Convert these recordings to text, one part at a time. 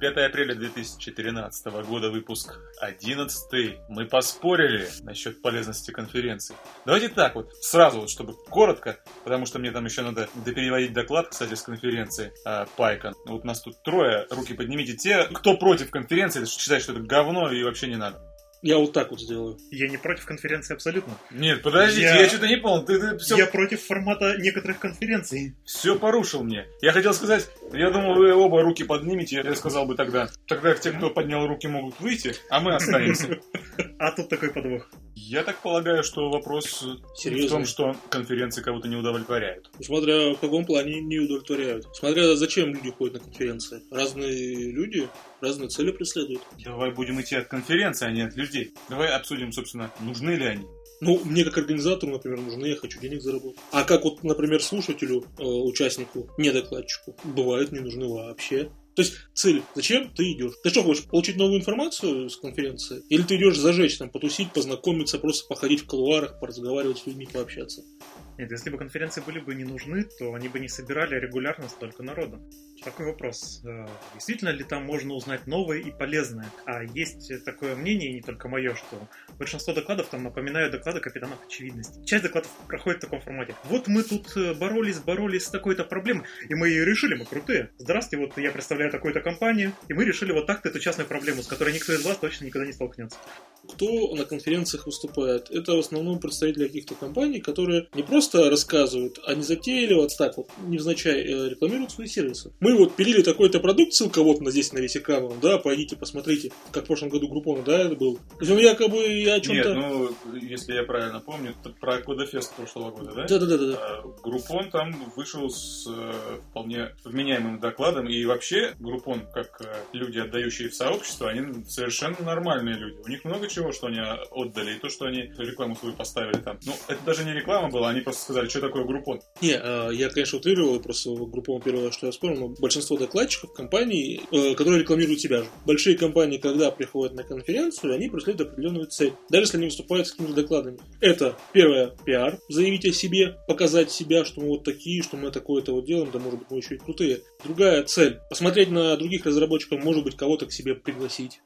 5 апреля 2013 года, выпуск 11. Мы поспорили насчет полезности конференции. Давайте так вот, сразу вот, чтобы коротко, потому что мне там еще надо допереводить доклад, кстати, с конференции PyCon. Вот нас тут трое, руки поднимите те, кто против конференции, считает, что это говно и вообще не надо. Я вот так вот сделаю. Я не против конференции абсолютно. Нет, подождите, я что-то не понял. Ты все... Я против формата некоторых конференций. Все порушил мне. Я хотел сказать, я думал, вы оба руки поднимете, я сказал бы тогда. Тогда те, кто поднял руки, могут выйти, а мы останемся. А тут такой подвох. Я так полагаю, что вопрос серьезный в том, что конференции кого-то не удовлетворяют. Смотря в каком плане не удовлетворяют. Смотря зачем люди ходят на конференции. Разные люди разные цели преследуют. Давай будем идти от конференции, а не от людей. Давай обсудим, собственно, нужны ли они. Ну, мне как организатору, например, нужны, я хочу денег заработать. А как вот, например, слушателю, участнику, не докладчику, бывает не нужны вообще. То есть цель. Зачем ты идешь? Ты что, хочешь получить новую информацию с конференции? Или ты идешь зажечь, там, потусить, познакомиться, просто походить в кулуарах, поразговаривать с людьми, пообщаться? Нет, если бы конференции были бы не нужны, то они бы не собирали регулярно столько народу. Такой вопрос. Действительно ли там можно узнать новое и полезное? А есть такое мнение, и не только мое, что большинство докладов там напоминают доклады капитанов очевидности. Часть докладов проходит в таком формате. Вот мы тут боролись с такой-то проблемой, и мы ее решили, мы крутые. Здравствуйте, вот я представляю такую-то компанию, и мы решили вот так-то эту частную проблему, с которой никто из вас точно никогда не столкнется. Кто на конференциях выступает? Это в основном представители каких-то компаний, которые не просто рассказывают, а незатейливо, вот так вот, невзначай рекламируют свои сервисы. Мы вот пилили такой-то продукт, ссылка вот на здесь на весь экран, да, пойдите, посмотрите, как в прошлом году Groupon, да, это был. Ну, якобы я о чем-то... Нет, ну, если я правильно помню, это про CodeFest прошлого года, да? Да. Groupon там вышел с вполне вменяемым докладом, и вообще Groupon, как люди, отдающие в сообщество, они совершенно нормальные люди. У них много чего, что они отдали, и то, что они рекламу свою поставили там. Ну, это даже не реклама была, они просто сказали, что такое Groupon. Не, я, конечно, утрировал, просто Groupon первое, что я вспомнил, большинство докладчиков компаний, которые рекламируют себя же. Большие компании, когда приходят на конференцию, они преследуют определенную цель. Даже если они выступают с какими-то докладами. Это, первое, пиар. Заявить о себе, показать себя, что мы вот такие, что мы такое-то вот делаем, да, может быть, мы еще и крутые. Другая цель. Посмотреть на других разработчиков, может быть, кого-то к себе пригласить.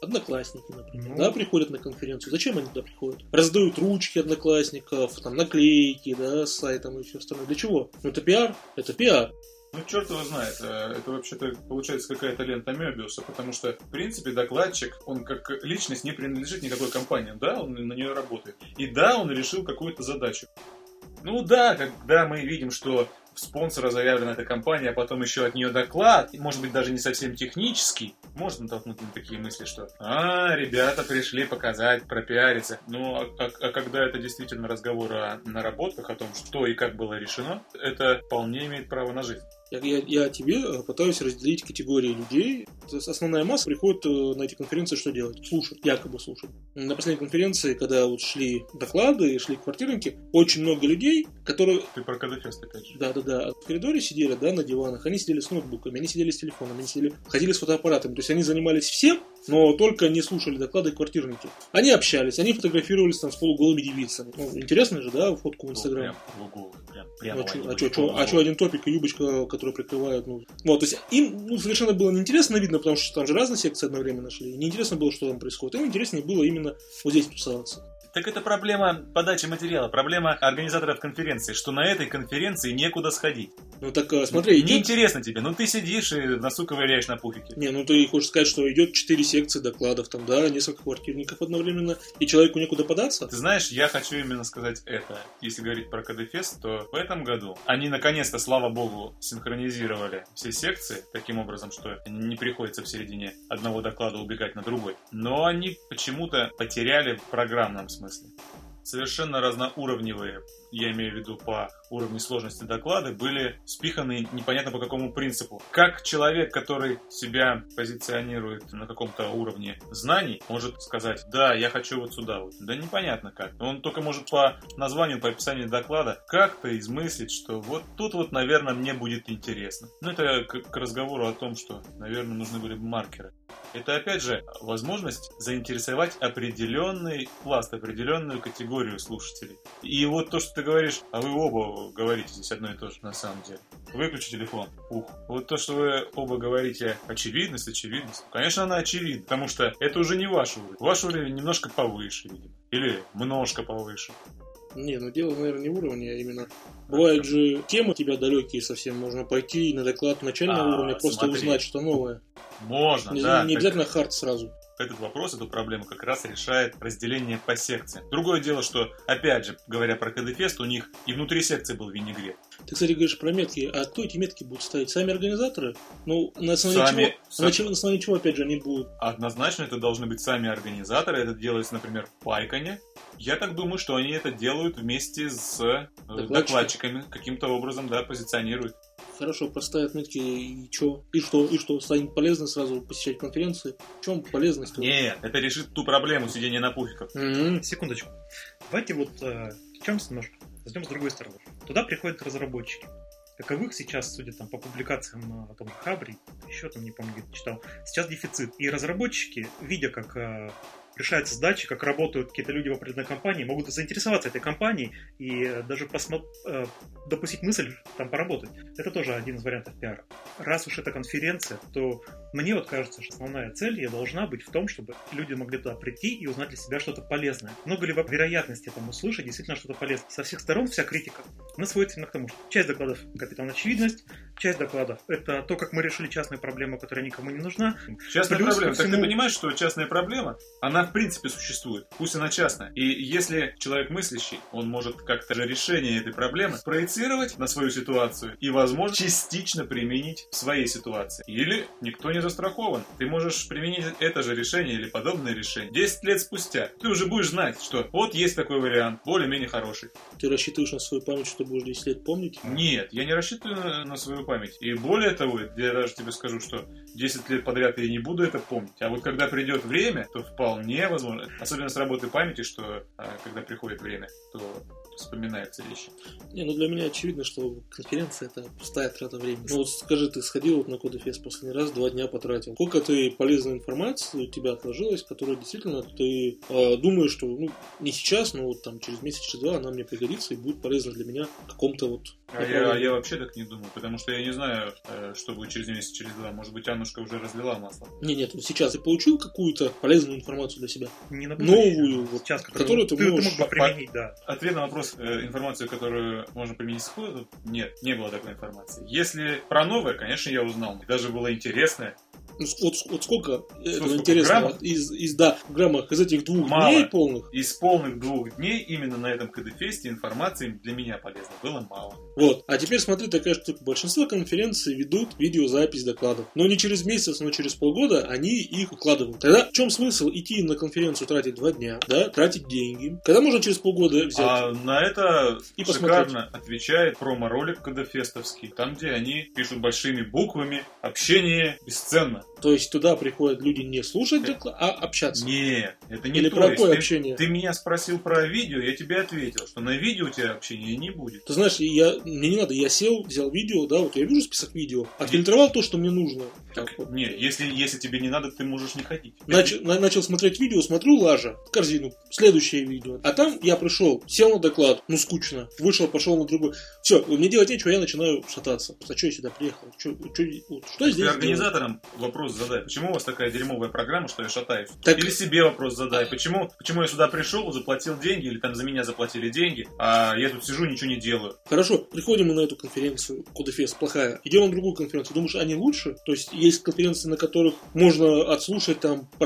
Одноклассники, например, да, приходят на конференцию. Зачем они туда приходят? Раздают ручки одноклассников, там, наклейки, да, с сайтом и все остальное. Для чего? Ну, это пиар. Это пиар. Ну, черт его знает, это вообще-то получается какая-то лента Мёбиуса, потому что, в принципе, докладчик, он как личность не принадлежит никакой компании, да, он на нее работает, и да, он решил какую-то задачу. Ну да, когда мы видим, что в спонсора заявлена эта компания, а потом еще от нее доклад, может быть, даже не совсем технический, можно натолкнуть на такие мысли, что ребята пришли показать, пропиариться. Но а когда это действительно разговор о наработках, о том, что и как было решено, это вполне имеет право на жизнь. Я тебе пытаюсь разделить категории людей. Основная масса приходит на эти конференции, что делать? Слушать, якобы слушать. На последней конференции, когда вот шли доклады и шли квартирники, очень много людей, которые... Ты про CodeFest опять же. Да. В коридоре сидели, да, на диванах, они сидели с ноутбуками, они сидели с телефонами, они сидели... ходили с фотоаппаратами. То есть они занимались всем, но только не слушали доклады и квартирники. Они общались, они фотографировались там с полуголыми девицами. Ну, интересно же, да, фотку в Инстаграм. Прям а что один топик и юбочка, которые прикрывают, ну... Вот, то есть им совершенно было неинтересно видно, потому что там же разные секции одновременно шли, и неинтересно было, что там происходит. Им интереснее было именно вот здесь тусоваться. Так это проблема подачи материала, проблема организаторов конференции, что на этой конференции некуда сходить. Ну так смотри, идет... Неинтересно тебе, ну ты сидишь и носу ковыряешь на пуфике. Не, ну ты хочешь сказать, что идет 4 секции докладов, там, да, несколько квартирников одновременно, и человеку некуда податься? Ты знаешь, я хочу именно сказать это. Если говорить про CodeFest, то в этом году они наконец-то, слава богу, синхронизировали все секции таким образом, что не приходится в середине одного доклада убегать на другой. Но они почему-то потеряли в программном смысле. Совершенно разноуровневые, я имею в виду по уровню сложности доклада, были спиханы непонятно по какому принципу. Как человек, который себя позиционирует на каком-то уровне знаний, может сказать, да, я хочу вот сюда вот. Да непонятно как. Он только может по названию, по описанию доклада как-то измыслить, что вот тут вот, наверное, мне будет интересно. Ну это к разговору о том, что, наверное, нужны были маркеры. Это, опять же, возможность заинтересовать определенный пласт, определенную категорию слушателей. И вот то, что ты говоришь, а вы оба говорите здесь одно и то же на самом деле. Выключи телефон. Ух. Вот то, что вы оба говорите, очевидность. Конечно, она очевидна, потому что это уже не ваш уровень. Ваш уровень немножко повыше, видимо. Или множко повыше. Не, ну дело, наверное, не в уровне, а именно... Бывают же темы у тебя далекие совсем, можно пойти на доклад начального уровня, просто смотри. Узнать, что новое. Можно, не обязательно хард сразу. Этот вопрос, эту проблему как раз решает разделение по секциям. Другое дело, что, опять же, говоря про CodeFest, у них и внутри секции был винегрет. Ты, кстати, говоришь про метки, а кто эти метки будут ставить? Сами организаторы? Ну, на основании чего, опять же, они будут? Однозначно, это должны быть сами организаторы. Это делается, например, в PyCon. Я так думаю, что они это делают вместе с докладчиками. Каким-то образом, да, позиционируют. Хорошо, поставят метки и что, станет полезно сразу посещать конференции? В чем полезность? Нет, это решит ту проблему сидения на пуфиках. Секундочку. Давайте отвлечемся немножко, возьмем с другой стороны. Туда приходят разработчики. Таковых сейчас, судя по публикациям на Хабре, еще там, не помню, где-то читал, сейчас дефицит. И разработчики, видя, как решаются задачи, как работают какие-то люди в определенной компании, могут заинтересоваться этой компанией и даже допустить мысль там поработать. Это тоже один из вариантов пиара. Раз уж это конференция, то мне кажется, что основная цель ее должна быть в том, чтобы люди могли туда прийти и узнать для себя что-то полезное. Много ли вероятности там услышать действительно что-то полезное? Со всех сторон вся критика. Мы сводимся именно к тому, что часть докладов — капитан очевидность, часть докладов — это то, как мы решили частную проблему, которая никому не нужна. Частная проблема. Так ты понимаешь, что частная проблема, она в принципе существует, пусть она частная. И если человек мыслящий, он может как-то же решение этой проблемы проецировать на свою ситуацию и, возможно, частично применить в своей ситуации. Или никто не застрахован. Ты можешь применить это же решение или подобное решение 10 лет спустя. Ты уже будешь знать, что вот есть такой вариант, более-менее хороший. Ты рассчитываешь на свою память, что будешь 10 лет помнить? Нет, я не рассчитываю на свою память. И более того, я даже тебе скажу, что 10 лет подряд я не буду это помнить. А вот когда придет время, то вполне невозможно. Особенно с работой памяти, что когда приходит время, то вспоминаются вещи. Не, ну для меня очевидно, что конференция — это пустая трата времени. Ну вот скажи, ты сходил на CodeFest последний раз, 2 дня потратил. Сколько ты полезной информации у тебя отложилось, которая действительно ты думаешь, что не сейчас, но через месяц, через 2 она мне пригодится и будет полезна для меня в каком-то я вообще так не думаю, потому что я не знаю, что будет через месяц, через 2. Может быть, Аннушка уже разлила масло. Нет, сейчас ты получил какую-то полезную информацию для себя? Не новую, сейчас, которую ты можешь применить, да. Ответ на вопрос, информацию, которую можно применить сходу, нет, не было такой информации. Если про новое, конечно, я узнал. Даже было интересное. Вот сколько этого интересного? Граммах из этих 2 мало. Дней полных? Из полных 2 дней именно на этом CodeFest информации для меня полезно было мало. Вот. А теперь смотри, такая штука. Большинство конференций ведут видеозапись докладов. Но не через месяц, но через полгода они их укладывают. Тогда в чем смысл идти на конференцию, тратить 2 дня, да, тратить деньги? Когда можно через полгода взять? А на это и шикарно посмотреть. Отвечает промо-ролик CodeFest'овский. Там, где они пишут большими буквами «Общение бесценно». То есть туда приходят люди не слушать доклад, а общаться? Нет, это не. Или то. Про какое общение? Ты меня спросил про видео, я тебе ответил, что на видео у тебя общения не будет. Ты знаешь, мне не надо, я сел, взял видео, да, я вижу список видео, отфильтровал то, что мне нужно. Так, нет, если тебе не надо, ты можешь не ходить. Начал смотреть видео, смотрю лажа, корзину, следующее видео. А там я пришел, сел на доклад, скучно, вышел, пошел на другой. Все, мне делать нечего, я начинаю шататься. А что я сюда приехал? Что здесь? Ты организаторам вопрос задай. Почему у вас такая дерьмовая программа, что я шатаюсь? Так... Или себе вопрос задай. Почему я сюда пришел, заплатил деньги, или за меня заплатили деньги, а я тут сижу, ничего не делаю? Хорошо, приходим мы на эту конференцию, CodeFest плохая. Идем на другую конференцию. Думаешь, они лучше? То есть есть конференции, на которых можно отслушать 50%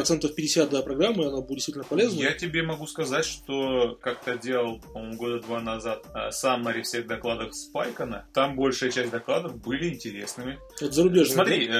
программы, она будет действительно полезна. Я тебе могу сказать, что как-то делал, по-моему, года 2 назад саммари всех докладов с PyCon. Там большая часть докладов были интересными. Это зарубежные. Смотри,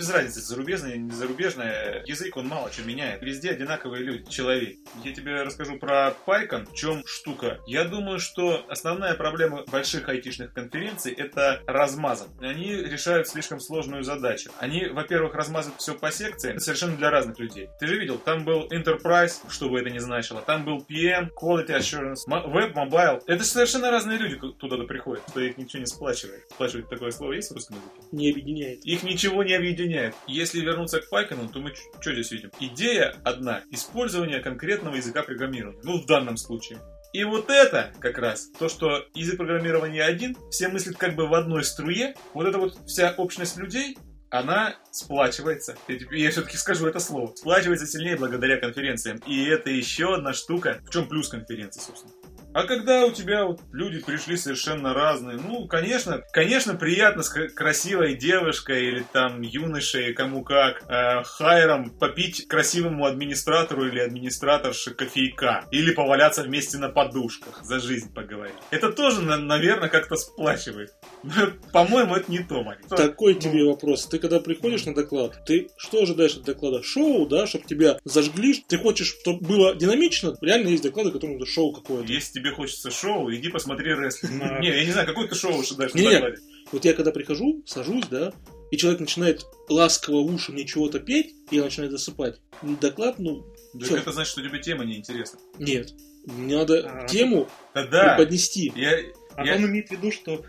без разницы, зарубежная или не зарубежная, язык он мало что меняет. Везде одинаковые люди, человек. Я тебе расскажу про PyCon, в чем штука. Я думаю, что основная проблема больших айтишных конференций — это размазан. Они решают слишком сложную задачу. Они, во-первых, размазывают все по секциям, совершенно для разных людей. Ты же видел, там был Enterprise, что бы это ни значило, там был PM, Quality Assurance, Web, Mobile. Это же совершенно разные люди туда приходят, что их ничего не сплачивает. Сплачивать такое слово есть в русском языке? Не объединяет. Их ничего не объединяет. Если вернуться к Пайкону, то мы что здесь видим? Идея одна – использование конкретного языка программирования. Ну, в данном случае. И вот это как раз то, что язык программирования один, все мыслят как бы в одной струе. Вот эта вот вся общность людей, она сплачивается. Я все-таки скажу это слово. Сплачивается сильнее благодаря конференциям. И это еще одна штука. В чем плюс конференции, собственно. А когда у тебя вот люди пришли совершенно разные, ну, конечно, приятно с красивой девушкой или там юношей, кому как, хайром попить красивому администратору или администраторше кофейка, или поваляться вместе на подушках, за жизнь поговорить. Это тоже, наверное, как-то сплачивает. Но, по-моему, это не то, Марик. Такой тебе вопрос. Ты когда приходишь на доклад, ты что ожидаешь от доклада? Шоу, да, чтобы тебя зажгли? Ты хочешь, чтобы было динамично? Реально есть доклады, которые это шоу какое-то. Есть. Тебе хочется шоу, иди посмотри рестлинг. Не, я не знаю, какое ты шоу уже дальше закладываешь. Вот я когда прихожу, сажусь, да, и человек начинает ласково уши мне чего-то петь, и я начинаю засыпать. Доклад, ну... Так это значит, что тебе тема неинтересна. Нет. Мне надо тему преподнести. Он имеет в виду, что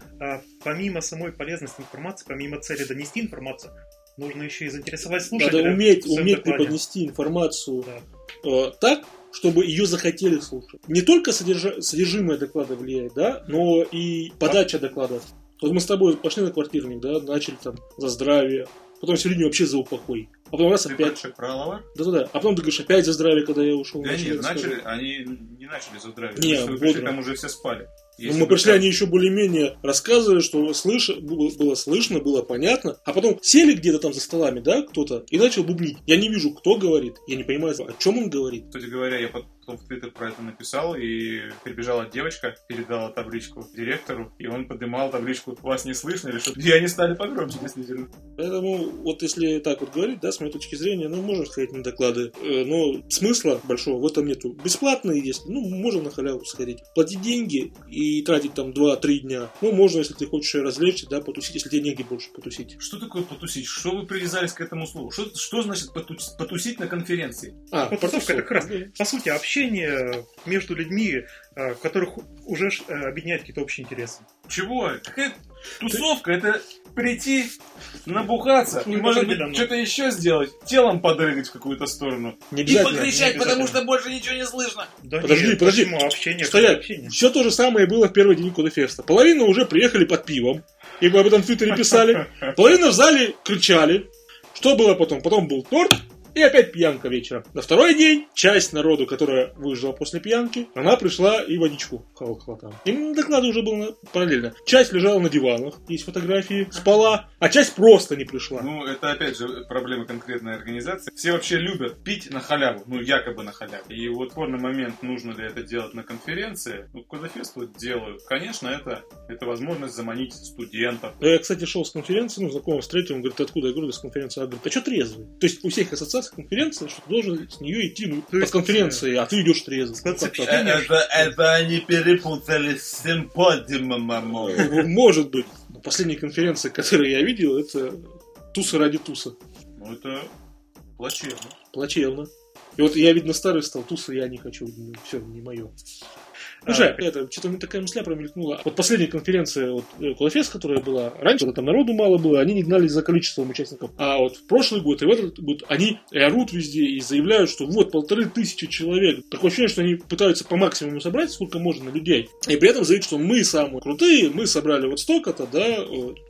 помимо самой полезности информации, помимо цели донести информацию, нужно еще и заинтересовать слушателя. Надо уметь преподнести информацию так, чтобы ее захотели слушать. Не только содержимое доклада влияет, да, но и подача доклада. Вот мы с тобой пошли на квартирник, да, начали там за здравие, потом всю линию вообще за упокой. А потом раз ты опять... Да-да-да. А потом ты говоришь, опять за здравие, когда я ушел. Да нет, они не начали за здравие. Нет, бодро. Там уже все спали. Если мы пришли, они еще более-менее рассказывали, что было слышно, было понятно. А потом сели где-то там за столами, да, кто-то, и начал бубнить. Я не вижу, кто говорит, я не понимаю, о чем он говорит. Кстати говоря, я потом в Твиттер про это написал, и прибежала девочка, передала табличку директору, и он поднимал табличку «Вас не слышно» или что-то, и они стали погромче, если не. Поэтому вот если так вот говорить, да, с моей точки зрения, ну, можно сходить на доклады, но смысла большого в этом нету. Бесплатные есть, ну, можно на халяву сходить. Платить деньги и тратить там 2-3 дня. Ну, можно, если ты хочешь развлечься, да, потусить, если тебе негде больше потусить. Что такое потусить? Что вы привязались к этому слову? Что значит потусить на конференции? Потусовка — это как раз, по сути, общение между людьми, которых уже объединяют какие-то общие интересы. Чего? Какая тусовка? Это прийти, набухаться, и, может быть, что-то еще сделать, телом подрыгать в какую-то сторону. И покричать, потому что больше ничего не слышно. Да подожди. Общение, стоять. Все то же самое было в первый день CodeFest. Половина уже приехали под пивом, и об этом в Твиттере писали. Половина в зале кричали. Что было потом? Потом был торт. И опять пьянка вечером. На второй день часть народу, которая выжила после пьянки, она пришла и водичку хавала там. И доклады уже было параллельно. Часть лежала на диванах, есть фотографии, спала, а часть просто не пришла. Ну, это опять же проблема конкретной организации. Все вообще любят пить на халяву, ну, якобы на халяву. И вот спорный момент, нужно ли это делать на конференции. Ну, CodeFest вот делают. Конечно, это возможность заманить студентов. Я, кстати, шел с конференции, ну, знакомый встретил, он говорит, откуда? Я говорю, с конференции. А говорит, а что трезвый? То есть у всех ассоциаций конференция, что ты должен с нее идти по конференции, а ты идешь трезво. Это они перепутали с симпозиумом. Может быть. Но последняя конференция, которую я видел, это туса ради туса. Ну, это плачевно. Плачевно. И вот я, видно, старый стал, туса я не хочу. Все, не мое. Ну жаль, что-то мне такая мысля промелькнула. Вот последняя конференция, вот Кулафес, которая была раньше, когда там народу мало было, они не гнались за количеством участников. А вот в прошлый год и в этот год они орут везде и заявляют, что вот 1500 человек. Такое ощущение, что они пытаются по максимуму собрать, сколько можно людей. И при этом заявить, что мы самые крутые, мы собрали вот столько-то, да,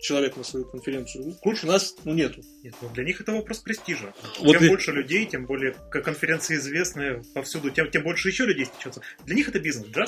человек на свою конференцию. Круче нас, ну, нету. Нет, ну для них это вопрос престижа. Вот чем больше людей, тем более конференции известны повсюду, тем больше еще людей стечется. Для них это бизнес, да?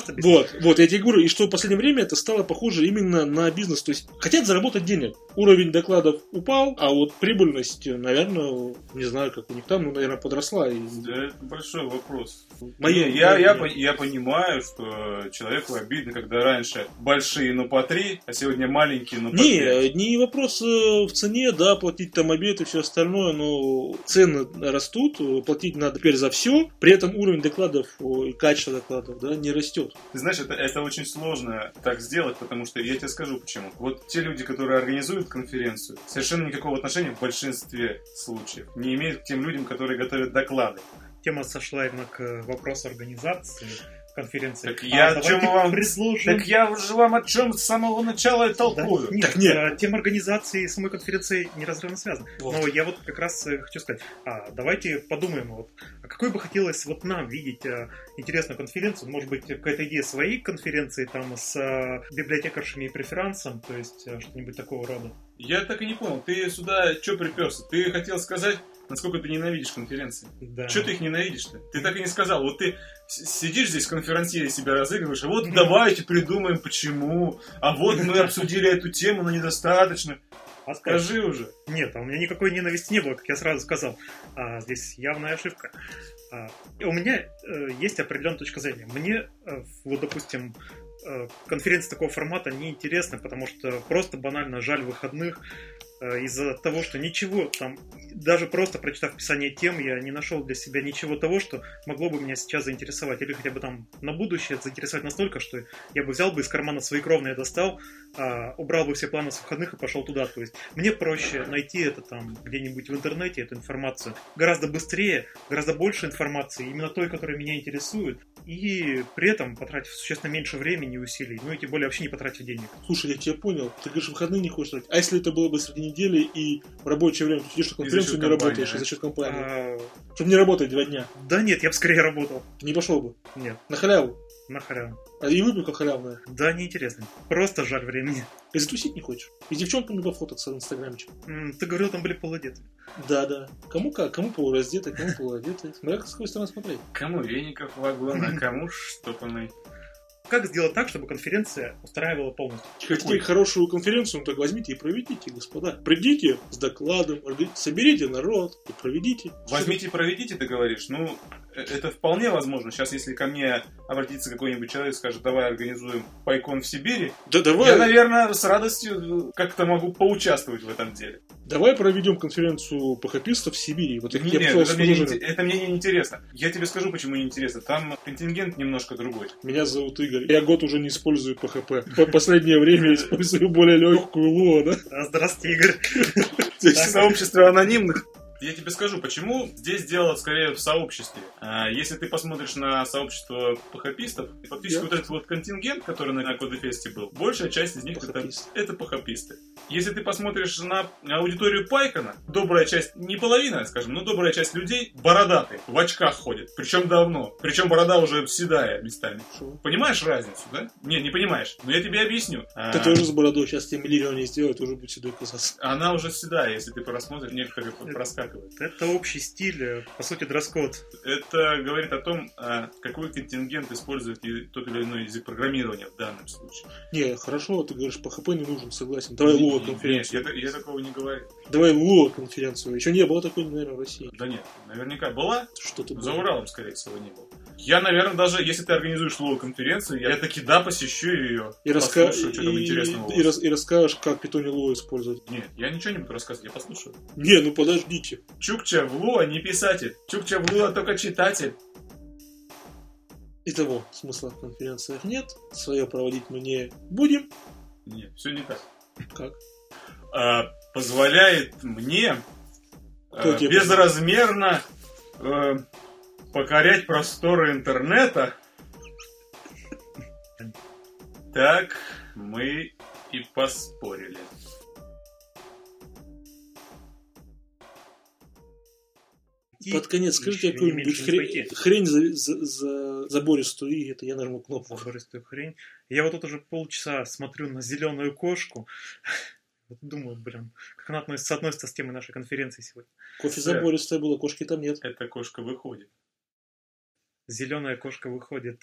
Вот, я тебе говорю, и что в последнее время это стало похоже именно на бизнес, то есть хотят заработать денег, уровень докладов упал, а вот прибыльность, наверное, не знаю, как у них там, но, наверное, подросла. Да, это большой вопрос. Я понимаю, что человеку обидно, когда раньше большие, но по 3, а сегодня маленькие, но по 5. Не вопрос в цене, да, платить там обед и все остальное, но цены растут, платить надо теперь за все, при этом уровень докладов и качество докладов, да, не растет. Ты знаешь, это очень сложно так сделать, потому что я тебе скажу почему. Вот те люди, которые организуют конференцию, совершенно никакого отношения в большинстве случаев не имеют к тем людям, которые готовят доклады. Тема сошла именно к вопросу организации. конференции. Так я о чем вам предложим? Так я уже вам о чем с самого начала и толкую. Да? Нет, так нет. Тема организации самой конференции неразрывно связана. Вот. Но я вот как раз хочу сказать, давайте подумаем, вот, а какой бы хотелось вот нам видеть интересную конференцию, может быть, какая-то идея своей конференции там с библиотекаршами и преферансом, то есть что-нибудь такого рода. Я так и не понял, ты сюда что приперся? Ты хотел сказать, насколько ты ненавидишь конференции? Да. Чего ты их ненавидишь-то? Ты так и не сказал. Вот ты сидишь здесь, конференсье себя разыгрываешь, а вот давайте придумаем почему, а вот мы обсудили эту тему, но недостаточно. Скажи уже. Нет, у меня никакой ненависти не было, как я сразу сказал. Здесь явная ошибка. У меня есть определенная точка зрения. Мне, вот допустим, конференции такого формата неинтересны, потому что просто банально жаль выходных из-за того, что ничего там, даже просто прочитав описание тем, я не нашел для себя ничего того, что могло бы меня сейчас заинтересовать, или хотя бы там на будущее заинтересовать настолько, что я бы взял бы из кармана свои кровные, достал, убрал бы все планы с выходных и пошел туда. То есть мне проще найти это там где-нибудь в интернете, эту информацию, гораздо быстрее, гораздо больше информации, именно той, которая меня интересует, и при этом потратив существенно меньше времени и усилий, ну и тем более вообще не потратив денег. Слушай, я тебя понял, ты говоришь, выходные не хочешь тратить, а если это было бы среди недели и в рабочее время ты идешь на конференцию и не работаешь, да? За счет компании. Чтобы не работать 2 дня. Да нет, я бы скорее работал. Ты не пошел бы? Нет. На халяву? На халяву. А и выпивка халявная? Да, неинтересно. Просто жаль времени. И затусить не хочешь? И с девчонками пофотаться в инстаграмчик. Ты говорил, там были полуодеты. Да. Кому как? Кому полураздеты, кому полуодеты. Смотря как с какой стороны смотреть. Кому веников вагон, а кому штопаны. Как сделать так, чтобы конференция устраивала полностью? Хотите хорошую конференцию, ну так возьмите и проведите, господа. Придите с докладом, соберите народ и проведите. Возьмите и проведите, ты говоришь. Ну, это вполне возможно. Сейчас, если ко мне обратится какой-нибудь человек и скажет, давай организуем PyCon в Сибири, да, давай. Я, наверное, с радостью как-то могу поучаствовать в этом деле. Давай проведем конференцию похопистов в Сибири. Вот нет, это мне не интересно. Я тебе скажу, почему не интересно. Там контингент немножко другой. Меня зовут Игорь. Я год уже не использую ПХП. В последнее время использую более легкую Луа, да? Здравствуйте, Игорь. Здесь сообщество анонимных. Я тебе скажу, почему здесь дело скорее в сообществе. Если ты посмотришь на сообщество похопистов, фактически вот этот вот контингент, который на CodeFest был, большая часть из них это похописты. Если ты посмотришь на аудиторию Пайкона, добрая часть, не половина, скажем, но добрая часть людей бородатые, в очках ходят, причем давно, причем борода уже седая местами. Шо? Понимаешь разницу, да? Не, не понимаешь, но я тебе объясню. Ты тоже с бородой сейчас тем миллионе сделают, уже будет седой казаться. Она уже седая, если ты просмотришь, некоторые проскакивают. Это общий стиль, по сути, дресс-код. Это говорит о том, какой контингент использует тот или иной язык программирования в данном случае. Не, хорошо, ты говоришь, ПХП не нужен, согласен. Давай Луа конференцию. Нет, я такого не говорю. Давай Луа конференцию. Еще не было такой, наверное, в России. Да нет, наверняка была. Что-то за Уралом, скорее всего, не было. Я, наверное, даже если ты организуешь Луа конференцию, я таки да посещу ее. И послушаю, что там интересного. И расскажешь, как питоне Луа использовать. Нет, я ничего не буду рассказывать, я послушаю. Не, ну подождите. Чукча в Луа не писатель. Чукча в Луа только читатель. Итого, смысла в конференциях нет. Свое проводить мы не будем. Нет, все не так. Как? Позволяет мне безразмерно покорять просторы интернета. Так мы и поспорили. Под конец скажите какую-нибудь хрень забористую, и это я нажму кнопку. Забористую хрень. Я вот тут уже полчаса смотрю на зеленую кошку. Думаю, блин, как она соотносится с темой нашей конференции сегодня. Кофе забористое было, кошки там нет. Эта кошка выходит. Зеленая кошка выходит.